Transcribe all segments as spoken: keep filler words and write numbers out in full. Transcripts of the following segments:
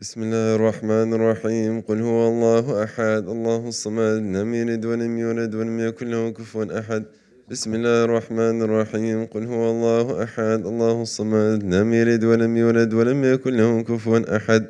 بسم الله الرحمن الرحيم قل هو الله أحد الله الصمد لم يلد ولم يولد ولم يكن له كفوا أحد بسم الله الرحمن الرحيم قل هو الله أحد الله الصمد لم يلد ولم يولد ولم يكن له كفوا أحد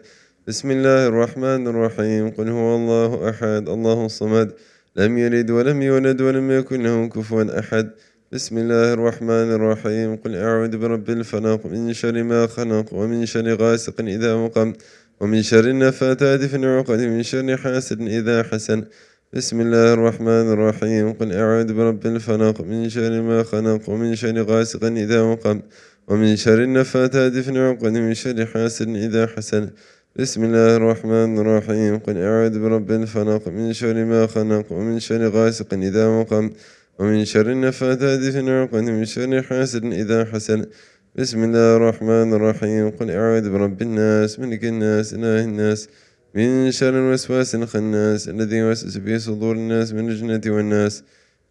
بسم الله الرحمن الرحيم قل هو الله أحد الله الصمد لم يلد ولم يولد ولم يكن له كفوا أحد بسم الله الرحمن الرحيم قل أعوذ برب الفلق من شر ما خلق ومن شر غاسق إذا وقب ومن شر النفاثات في العقد من شر حاسد إذا حسد بسم الله الرحمن الرحيم قل أعوذ برب الفلق من شر ما خلق ومن شر غاسق إذا وقب ومن شر النفاثات في العقد من شر حاسد إذا حسد بسم الله الرحمن الرحيم قل أعوذ برب الفلق من شر ما خلق ومن شر غاسق إذا وقب ومن شر النفاثات في العقد من شر حاسد إذا حسد بسم الله الرحمن الرحيم قل أعوذ برب الناس ملك الناس إله الناس من شر الوسواس الخناس الذي يوسوس في صدور الناس من الجنة والناس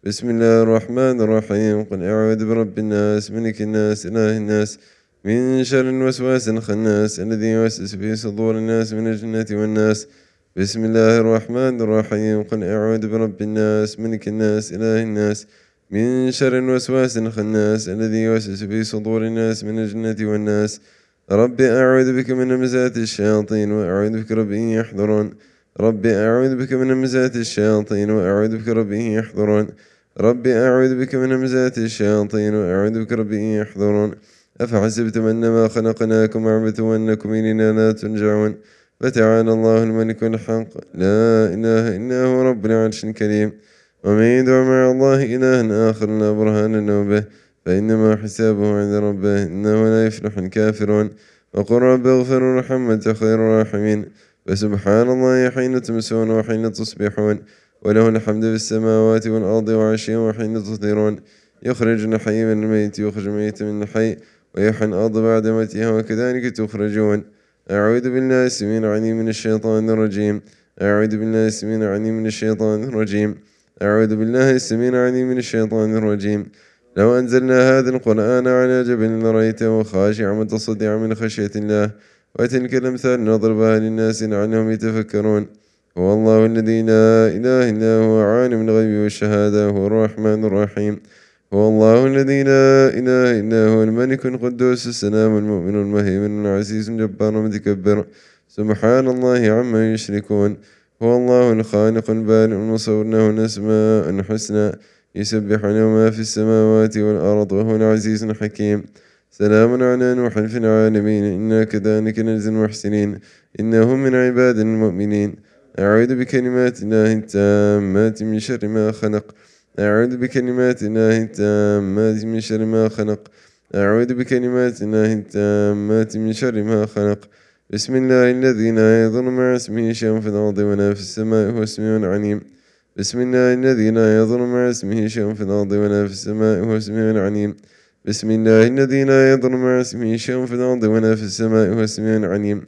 بسم الله الرحمن الرحيم قل أعوذ برب الناس ملك الناس إله الناس من شر الوسواس الخناس الذي يوسوس في صدور الناس من الجنة والناس بسم الله الرحمن الرحيم قل أعوذ برب الناس ملك الناس إله الناس من شر الوسواس الخناس الذي يوسوس في صدور الناس من الجنة والناس ربي أعوذ بك من همزات الشياطين وأعوذ بك رب أن يحضرون ربي أعوذ بك من همزات الشياطين وأعوذ بك رب أن يحضرون ربي أعوذ بك من همزات الشياطين وأعوذ بك رب أن يحضرون أفحسبتم أنما خلقناكم عبثا وأنكم إلينا لا ترجعون فتعالى الله الملك الحق لا إله إلا هو رب العرش الكريم ومن يدعو مع الله إلها آخر لا برهان له به فإنما حسابه عند ربه إنه لا يفلح الكافرون وقل رب اغفر وارحم وأنت خير الراحمين فسبحان الله حين تمسون وحين تصبحون وله الحمد في السماوات والأرض وعشيا وحين تظهرون يخرج الحي من الميت يخرج الميت من الحي ويحيي الأرض بعد موتها وكذلك تخرجون أعوذ بالله السميع العليم من الشيطان الرجيم أعوذ بالله السميع العليم من الشيطان الرجيم أعوذ بالله السميع العليم من الشيطان الرجيم لو أنزلنا هذا القرآن على جبل لرأيته خاشعا متصدعا من خشية الله وتلك الأمثال نضربها للناس لعلهم يتفكرون هو الله الذي لا إله إلا هو عالم الغيب والشهادة هو الرحمن الرحيم هو الله الذي لا إله إلا هو الملك القدوس السلام المؤمن المهيمن العزيز الجبار المتكبر سبحان الله عما يشركون هو الله الخالق البارئ المصور له الأسماء الحسنى يسبح له ما في السماوات والأرض وهو العزيز الحكيم سلام على نوح في العالمين إنا كذلك نجزي المحسنين إنه من عبادنا المؤمنين أعوذ بكلمات الله التامات من شر ما خلق أعوذ بكلمات الله التامات من شر ما خلق أعوذ بكلمات الله التامات من شر ما خلق بسم الله الذي لا يضر مع اسمه شيء في الأرض ولا في السماء هو السميع العليم بسم الله الذي لا يضر مع اسمه شيء في الأرض ولا في السماء هو السميع العليم بسم الله الذي لا يضر مع اسمه شيء في الأرض ولا في السماء هو السميع العليم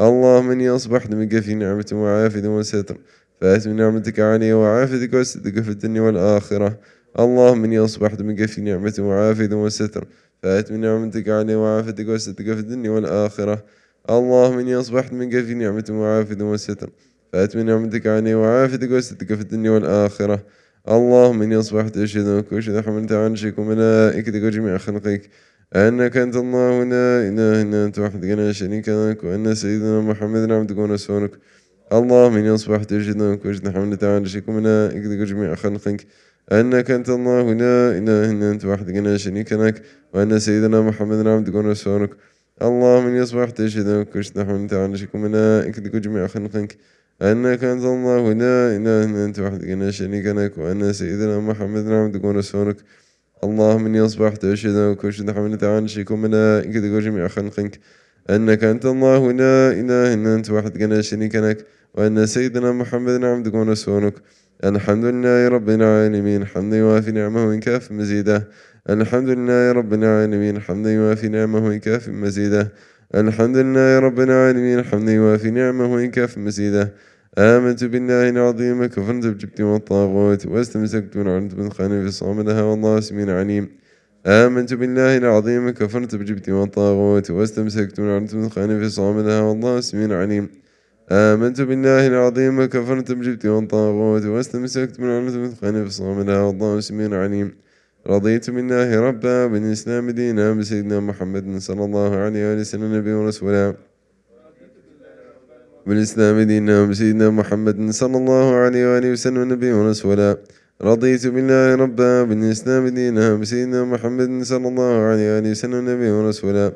الله من أصبحت بك في نعمة وعافية وستر فآت من نعمتك علي وعافيتك وسترك في الدنيا والآخرة الله من أصبحت بك في نعمة وعافية وستر فآت من نعمتك علي وعافيتك وسترك في الدنيا والآخرة الله من أصبحت منك في نعمة وعافية وستر فأت من نعمتك علي وعافيتك وسترك في الدنيا والآخرة الله من أصبحت أشهدك وأشهد حملت عن شركك وملائكتك وجميع خلقك أنك أنت الله لا إله إلا أنت وحدك لا شريك لك وأن سيدنا محمد عبدك ورسولك الله من أصبحت أشهدك وأشهد حملت عن شركك وملائكتك وجميع خلقك أنك أنت الله لا إله إلا أنت وحدك لا شريك لك وأن سيدنا محمد عبدك ورسولك الله من يصبحت أشهدك وأشهد حملت عن شركك وملائكتك وجميع خلقك أنك أنت الله لا إله إلا أنت وحدك لا شريك لك وأن سيدنا محمد عبدك ورسولك الله من يصبحت أشهدك وأشهد حملت عن شركك وملائكتك وجميع خلقك أنك أنت الله لا إله إلا أنت وحدك لا شريك لك وأن سيدنا محمد عبدك ورسولك الحمد لله رب العالمين حمدا يوافي نعمه ويكافئ مزيده الحمد لله رب العالمين حمدا يوافي نعمه ويكافئ مزيده الحمد لله رب العالمين حمدا يوافي نعمه ويكافئ مزيده آمنت بالله العظيم وكفرت بجبتي والطاغوت واستمسكت بالعروة الوثقى لا انفصام لها والله سميع عليم آمنت بالله العظيم كفرت بجبتي والطاغوت واستمسكت بالعروة الوثقى في صاملها والله سميع عليم آمنت بالله العظيم كفرت بجبتي والطاغوت واستمسكت بالعروة الوثقى في صاملها والله سميع عليم رضيت بالله ربا بالإسلام دينا بسيدنا محمد صلى الله عليه وسلم نبي ورسولا بالإسلام دينا بسيدنا محمد صلى الله عليه وسلم نبي ورسولا رضيت بالله ربا بالإسلام دينا بسيدنا محمد صلى الله عليه وسلم نبي ورسولا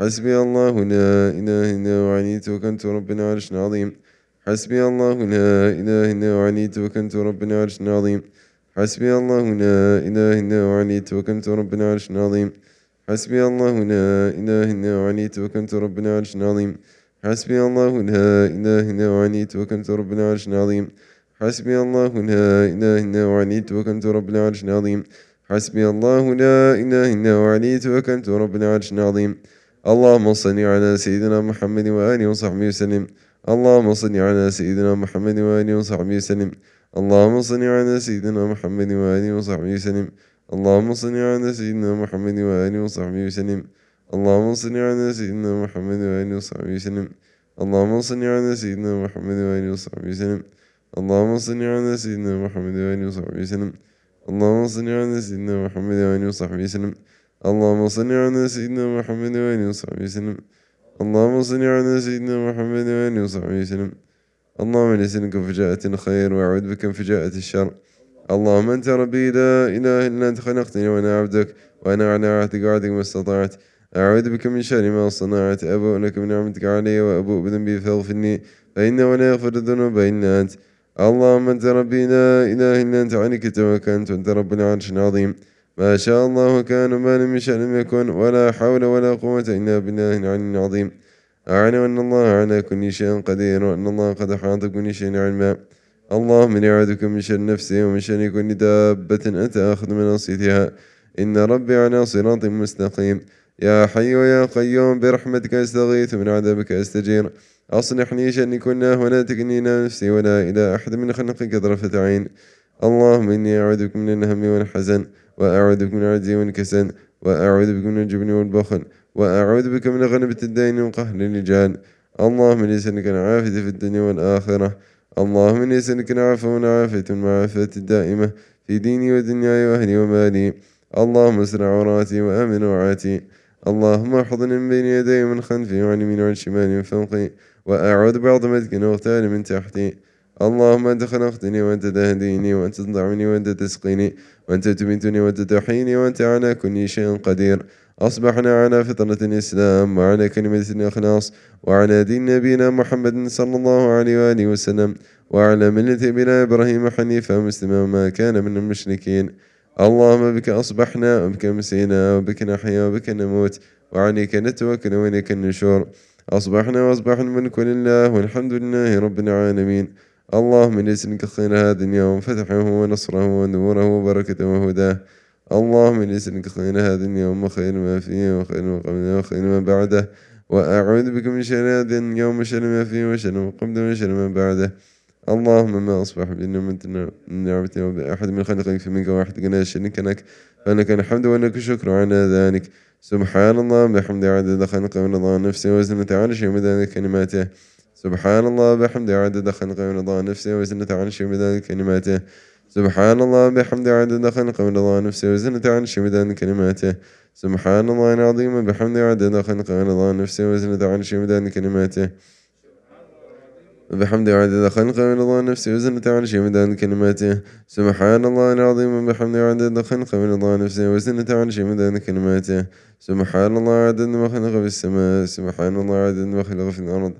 حسبي الله لا إله إلا هو عليه توكلت رب العرش العظيم حسبي الله لا إله إلا هو عليه توكلت رب العرش العظيم حسبي الله لا إله إلا هو عليه توكلت رب العرش العظيم حسبي الله لا إله إلا هو عليه توكلت رب العرش العظيم حسبي الله لا إله إلا هو عليه توكلت رب العرش العظيم حسبي الله لا إله إلا هو عليه توكلت رب العرش العظيم حسبي الله لا إله إلا هو عليه توكلت رب العرش العظيم اللهم صل على سيدنا محمد وآله وصحبه وسلم اللهم صل على سيدنا محمد وآله وصحبه وسلم اللهم صل على سيدنا محمد وآله وصحبه وسلم اللهم صل على سيدنا محمد وآله وصحبه وسلم اللهم صل على سيدنا محمد وآله وصحبه وسلم اللهم صل على سيدنا محمد وآله وصحبه وسلم اللهم صل على سيدنا محمد وآله وصحبه وسلم اللهم صل على سيدنا محمد وآله وصحبه وسلم اللهم صل على سيدنا محمد وآله وصحبه وسلم اللهم صل على سيدنا محمد وآله وصحبه وسلم اللهم نسألك فجاءة الخير وأعوذ بك فجاءة الشر اللهم أنت ربي لا إله إلا أنت خلقتني وأنا عبدك وأنا على عهدك وعدك ما استطعت أعوذ بك من شر ما صنعت أبوء لك بنعمتك علي وأبوء بذنبي فاغفرني فإنه لا يغفر الذنوب إلا أنت اللهم أنت ربي لا إله إلا أنت عليك توكلت وأنت رب العرش العظيم ما شاء الله كان وما من شاء لم يكن ولا حول ولا قوة إلا بالله العلي العظيم أعلم أن الله على كل شيء قدير وأن الله قد أحاط بكل شيء علما اللهم إني أعوذ بك من شر نفسي ومن شر كل دابة أنت آخذ من ناصيتها إن ربي على صراط مستقيم يا حي ويا قيوم برحمتك أستغيث من عذابك أستجير أصلح لي شأني كله ولا تكلني إلى نفسي ولا إلى أحد من خلقك طرفة عين اللهم إني أعوذ بك من الهم والحزن وأعوذ بك من العجز والكسل وأعوذ بك من الجبن والبخل وأعوذ بك من غلبة الدين وقهر الرجال اللهم إني أسألك العافية في الدنيا والآخرة اللهم إني أسألك العفو والعافية والمعافاة الدائمة في ديني ودنياي وأهلي ومالي اللهم استر عوراتي وآمن روعاتي اللهم احفظني من بين يدي ومن خلفي وعن يميني وعن شمالي ومن فوقي وأعوذ بعظمتك أن أغتال من تحتي اللهم أنت خلقتني وأنت تهديني وأنت تطعمني وأنت تسقيني وأنت تميتني وأنت تحييني وأنت على كل شيء قدير أصبحنا على فطرة الإسلام وعلى كلمة الإخلاص وعلى دين نبينا محمد صلى الله عليه وآله وسلم وعلى ملة أبينا إبراهيم حنيفا مسلما وما كان من المشركين اللهم بك أصبحنا وبك مسينا وبك نحيا وبك نموت وعليك نتوكل وإليك النشور أصبحنا وأصبح الملك لله والحمد لله رب العالمين اللهم إني أسألك خير هذا اليوم فتحه ونصره ونوره وبركته وهداه اللهم إني أسألك خير هذا اليوم وخير ما فيه وخير ما قبله وخير ما بعده وأعوذ بك من شر هذا اليوم وشر ما فيه وشر ما قبله وشر ما بعده اللهم ما أصبح بنعمتنا نعمتنا وبأحد من خلقك فمنك وحدك لا شريك لك فلك الحمد ولك الشكر على ذلك سبحان الله بحمده عدد خلقه ورضا نفسه وزنة عرشه ومداد كلماته سبحان الله بحمده عدد خلقه ورضا نفسه وزنة عرشه ومداد كلماته سبحان الله بحمده عدد خلقه ورضا نفسه وزنة عرشه ومداد كلماته سبحان الله العظيم بحمده عدد خلقه ورضا نفسه وزنة عرشه ومداد كلماته بحمد عدد خلقه ورضا نفسه وزنة عرشه ومداد كلماته سبحان الله العظيم بحمد عدد خلقه ورضا نفسه وزنة عرشه ومداد كلماته سبحان الله عدد ما خلق في السماء سبحان الله عدد ما خلق في الأرض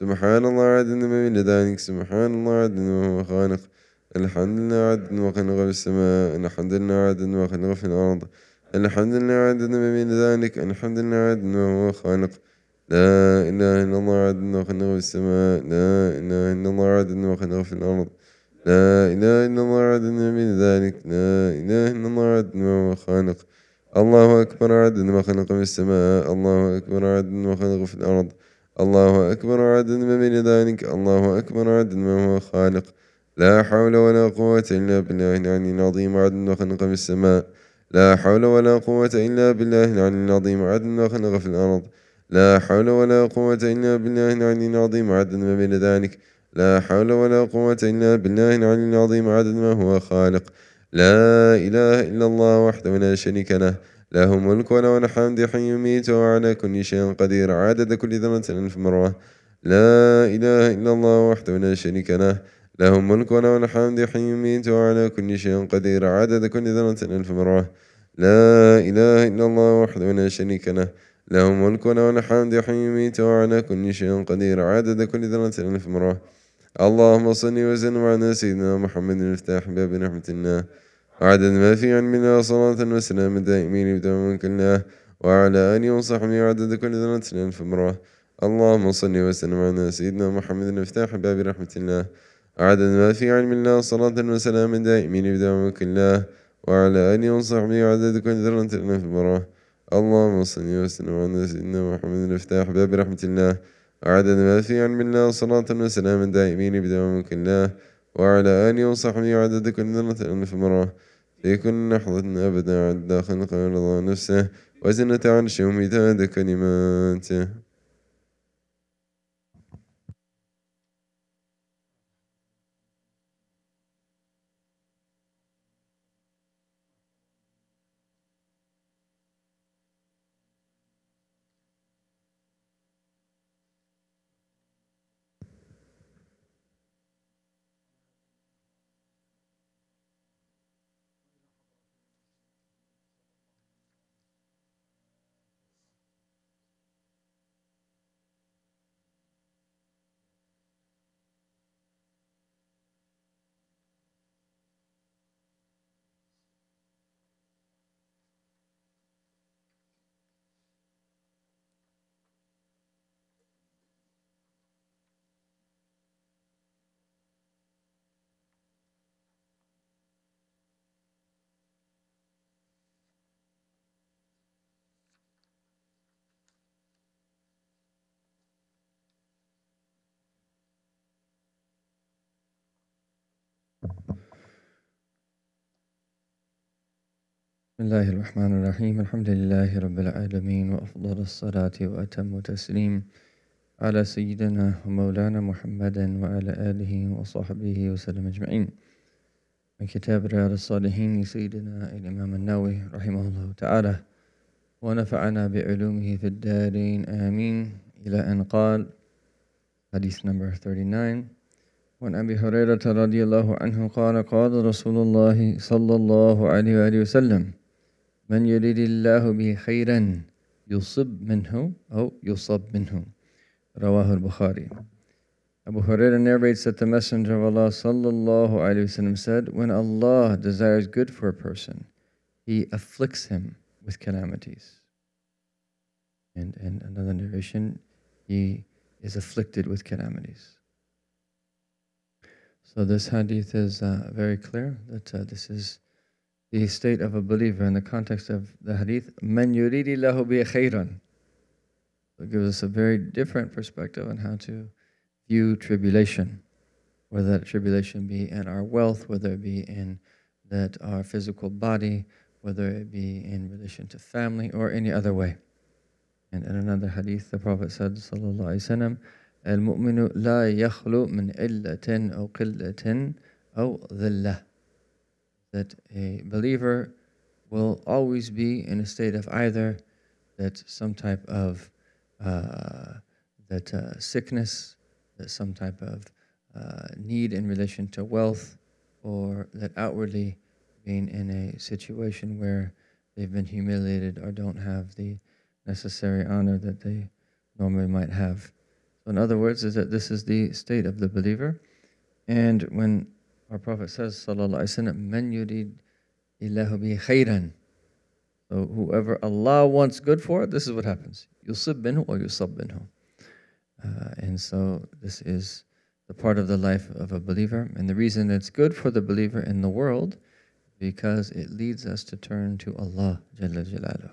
سبحان الله عدد ما بين ذلك سبحان الله عدد ما هو خالق الحمد لله عدد ما خلق في السماء الحمد لله عدد ما خلق في الأرض الحمد لله عدد ما بين ذلك الحمد لله عدد ما هو خالق لا إله إلا الله عدد ما خلق في السماء لا إله إلا الله عدد ما خلق في الأرض لا إله إلا الله عدد ما بين ذلك لا إله إلا الله عدد ما هو خالق الله أكبر عدد ما خلق في السماء الله أكبر عدد ما خلق في الأرض الله أكبر عدد ما بين ذلك الله أكبر عدد ما هو خالق لا حول ولا قوة إلا بالله العلي العظيم عدد ما خلق في السماء لا حول ولا قوة إلا بالله العلي العظيم عدد ما خلق في الأرض لا حول ولا قوة إلا بالله العلي العظيم عدد ما بين ذلك لا حول ولا قوة إلا بالله العلي العظيم عدد ما هو خالق لا إله إلا الله وحده لا شريك له له ملك وله الحمد حي يميت وعلى كل شيء قدير عدد كل ذرة ألف مرة لا إله إلا الله وحده لا شريك له له الملك وله الحمد حي يميت وعلى كل شيء قدير عدد كل ذرة ألف مرة لا إله إلا الله وحده لا شريك له له الملك وله الحمد حي يميت وعلى كل شيء قدير عدد كل ذرة ألف مرة اللهم صل وسلم على سيدنا محمد المفتاح باب رحمة الله عدد ما في علمنا صلاة وسلام دائمين بدوام ملك الله وعلى آله وصحبه عدد كل ذرة ألف مرة اللهم صل وسلم على سيدنا محمد المفتاح باب رحمة الله عدد ما في علم الله صلاة وسلام دائمين بدوام ملك الله وعلى آله وصحبه عدد كل ذرة ألف مرة اللهم صل وسلم على سيدنا محمد المفتاح باب رحمة الله عدد ما في علم الله صلاة وسلام دائمين بدوام ملك الله وعلى آله وصحبه عدد كل ذرة ألف مرة في كل لحظة أبدا عدد خلقه ورضا نفسه وزنة عرشه ومداد كلماته بسم الله الرحمن الرحيم الحمد لله رب العالمين وأفضل الصلاة وأتم تسليم على سيدنا ومولانا محمدا وعلى آله وصحبه وسلم أجمعين من كتاب رياض الصالحين سيدنا الإمام النووي رحمه الله تعالى ونفعنا بعلومه في الدارين آمين إلى أن قال حديث number thirty-nine وعن أبي هريرة رضي الله عنه قال قال رسول الله صلى الله عليه وآله وسلم من يريد الله به خيرا يصب منه أو يصب منه رواه البخاري. Abu Hurair narrates that the Messenger of Allah sallallahu alaihi wasallam said, when Allah desires good for a person, He afflicts him with calamities. And in another narration, He is afflicted with calamities. So this hadith is uh, very clear that uh, this is the state of a believer in the context of the hadith, man yuridi lahu bi khairan. It gives us a very different perspective on how to view tribulation, whether that tribulation be in our wealth, whether it be in that our physical body, whether it be in relation to family or any other way. And in another hadith, the Prophet said, sallallahu alaihi wasallam, al-mu'minu la yakhlu min illatin aw qillatin aw dhillah. That a believer will always be in a state of either that some type of uh, that uh, sickness, that some type of uh, need in relation to wealth, or that outwardly being in a situation where they've been humiliated or don't have the necessary honor that they normally might have. So in other words, is that this is the state of the believer, and when our Prophet says, sallallahu alaihi wasallam, man yurid illahu bi khairan. So whoever Allah wants good for, this is what happens. Yusib binhu or yusab binhu. Uh, and so this is the part of the life of a believer. And the reason it's good for the believer in the world, because it leads us to turn to Allah Jalla Jalaluhu.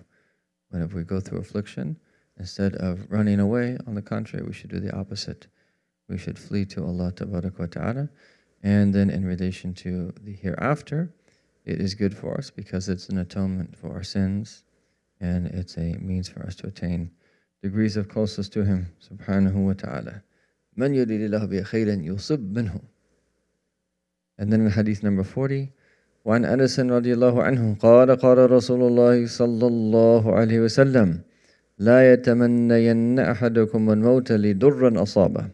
Whenever we go through affliction, instead of running away, on the contrary, we should do the opposite. We should flee to Allah Tabaraka wa Ta'ala. And then in relation to the hereafter, it is good for us because it's an atonement for our sins, and it's a means for us to attain degrees of closeness to Him, subhanahu wa ta'ala. Man yuridillahu bi khairin yusib minhu. And then in hadith number forty, وعن أنس رضي الله عنه قال قال رسول الله صلى الله عليه وسلم لا يتمنين أحدكم الموت لضر أصابه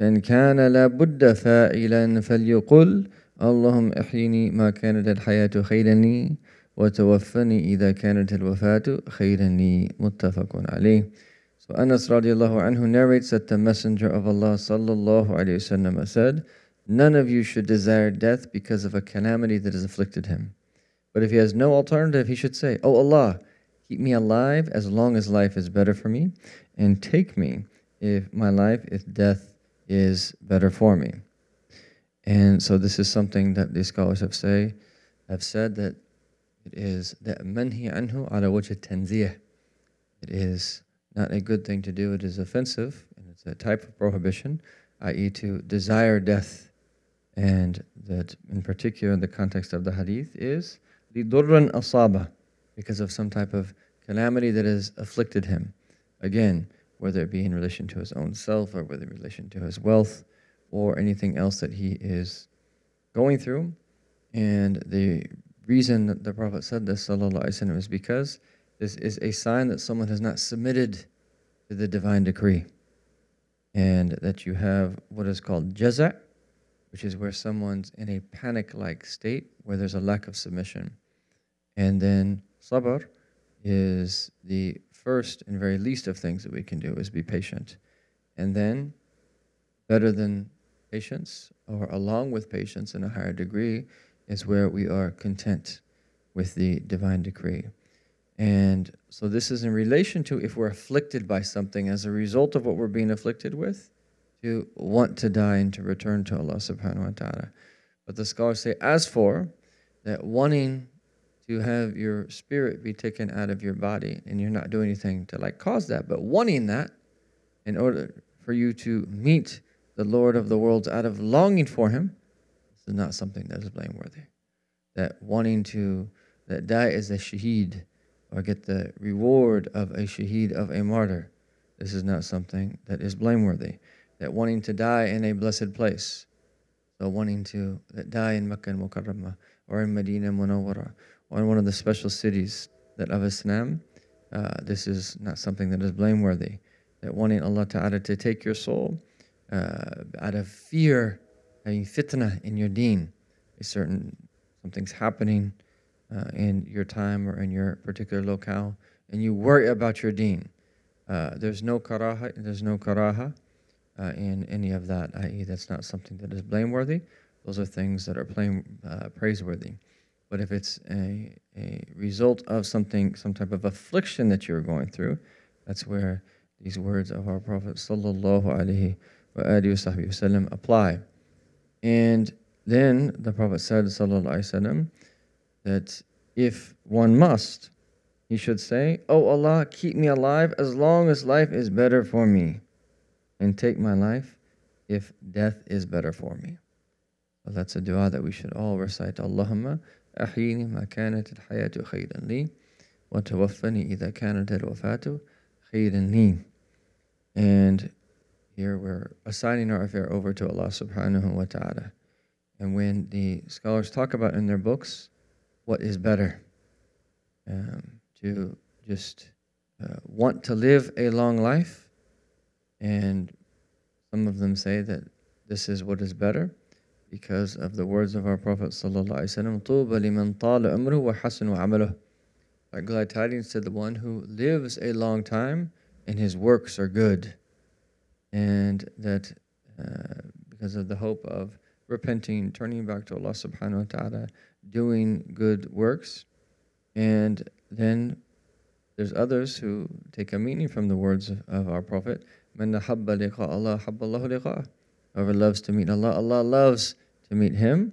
فإن كان لابد فائلا فليقل اللهم احيني ما كانت الحياة خيرا لي وتوفني إذا كانت الوفاة خيرا لي متفق عليه. So Anas radiallahu anhu narrates that the Messenger of Allah sallallahu alayhi wasallam said, none of you should desire death because of a calamity that has afflicted him. But if he has no alternative, he should say, O Allah, keep me alive as long as life is better for me, and take me if my life, if death is better for me. And so this is something that the scholars have say, have said that it is that manhi anhu ala wajh tanzih. It is not a good thing to do. It is offensive, and it's a type of prohibition, that is to desire death. And that in particular in the context of the hadith is لِضُرًّا أَصَابَ, because of some type of calamity that has afflicted him. Again, whether it be in relation to his own self or whether in relation to his wealth or anything else that he is going through. And the reason that the Prophet said this, sallallahu alaihi wasallam, is because this is a sign that someone has not submitted to the divine decree, and that you have what is called jaza, which is where someone's in a panic-like state where there's a lack of submission. And then sabr is the first and very least of things that we can do, is be patient. And then better than patience, or along with patience in a higher degree, is where we are content with the divine decree. And so this is in relation to if we're afflicted by something as a result of what we're being afflicted with, to want to die and to return to Allah subhanahu wa ta'ala. But the scholars say, as for that wanting to have your spirit be taken out of your body, and you're not doing anything to like cause that, but wanting that in order for you to meet the Lord of the worlds out of longing for Him, this is not something that is blameworthy. That wanting to, that die as a shaheed, or get the reward of a shaheed, of a martyr, this is not something that is blameworthy. That wanting to die in a blessed place, so wanting to that die in Makkah al-Mukarramah, or in Medina Munawwara, or in one of the special cities that of Islam, uh, this is not something that is blameworthy. That wanting Allah Ta'ala to take your soul uh, out of fear, having fitna in your deen, a certain, something's happening Uh, in your time or in your particular locale, and you worry about your deen. Uh, there's no karaha, there's no karaha uh, in any of that, that is that's not something that is blameworthy. Those are things that are plain, uh, praiseworthy. But if it's a, a result of something, some type of affliction that you're going through, that's where these words of our Prophet sallallahu alaihi wa alihi wasallam apply. And then the Prophet said, sallallahu alaihi wasallam, that if one must, he should say, O Allah, keep me alive as long as life is better for me, and take my life if death is better for me. Well, that's a dua that we should all recite. Allahumma ahini ma kanat al-hayatu khayran li, wa tawaffani idha kanat al-wafatu khayran li. And here we're assigning our affair over to Allah subhanahu wa ta'ala. And when the scholars talk about in their books, what is better, um, to just uh, want to live a long life, and some of them say that this is what is better because of the words of our Prophet sallallahu alaihi wasallam, طُوبَى لِمَنْ طَالَ أُمْرُهُ وَحَسَنَ عَمَلُهُ, like glad tidings to the one who lives a long time and his works are good. And that uh, because of the hope of repenting, turning back to Allah subhanahu wa ta'ala, doing good works. And then there's others who take a meaning from the words of our Prophet, man habba liqa Allah habba Allahu liqa, whoever loves to meet Allah, Allah loves to meet him.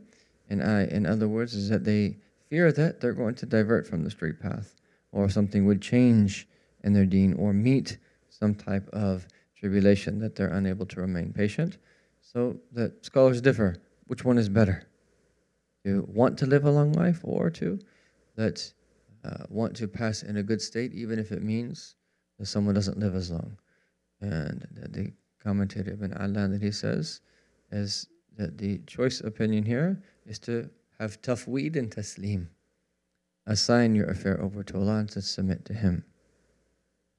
And I, in other words, is that they fear that they're going to divert from the straight path, or something would change in their deen, or meet some type of tribulation that they're unable to remain patient. So that scholars differ, which one is better? to want to live a long life, or to that uh, want to pass in a good state, even if it means that someone doesn't live as long. And the commentator Ibn Allan, that he says is that the choice opinion here is to have tafweed and taslim. Assign your affair over to Allah and to submit to Him.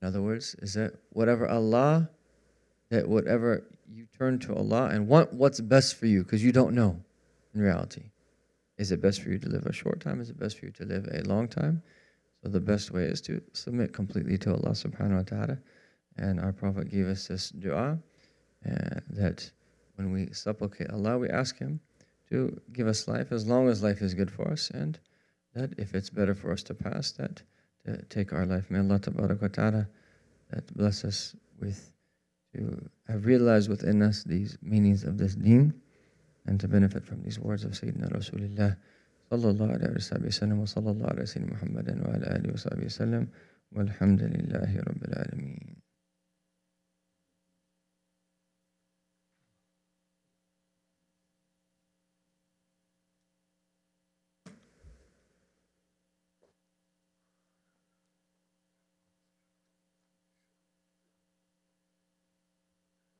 In other words, is that whatever Allah, that whatever you turn to Allah and want what's best for you, because you don't know in reality. Is it best for you to live a short time? Is it best for you to live a long time? So the best way is to submit completely to Allah subhanahu wa ta'ala. And our Prophet gave us this dua, uh, that when we supplicate Allah, we ask Him to give us life as long as life is good for us, and that if it's better for us to pass, that to take our life. May Allah tabarak wa ta'ala that bless us with to have realized within us these meanings of this deen, and to benefit from these words of Sayyidina Rasulullah sallallahu alayhi wa sallam wa sallallahu alayhi wa sallam Muhammadan wa ala alihi wa sahbihi wa sallam walhamdulillahi Rabbil alameen.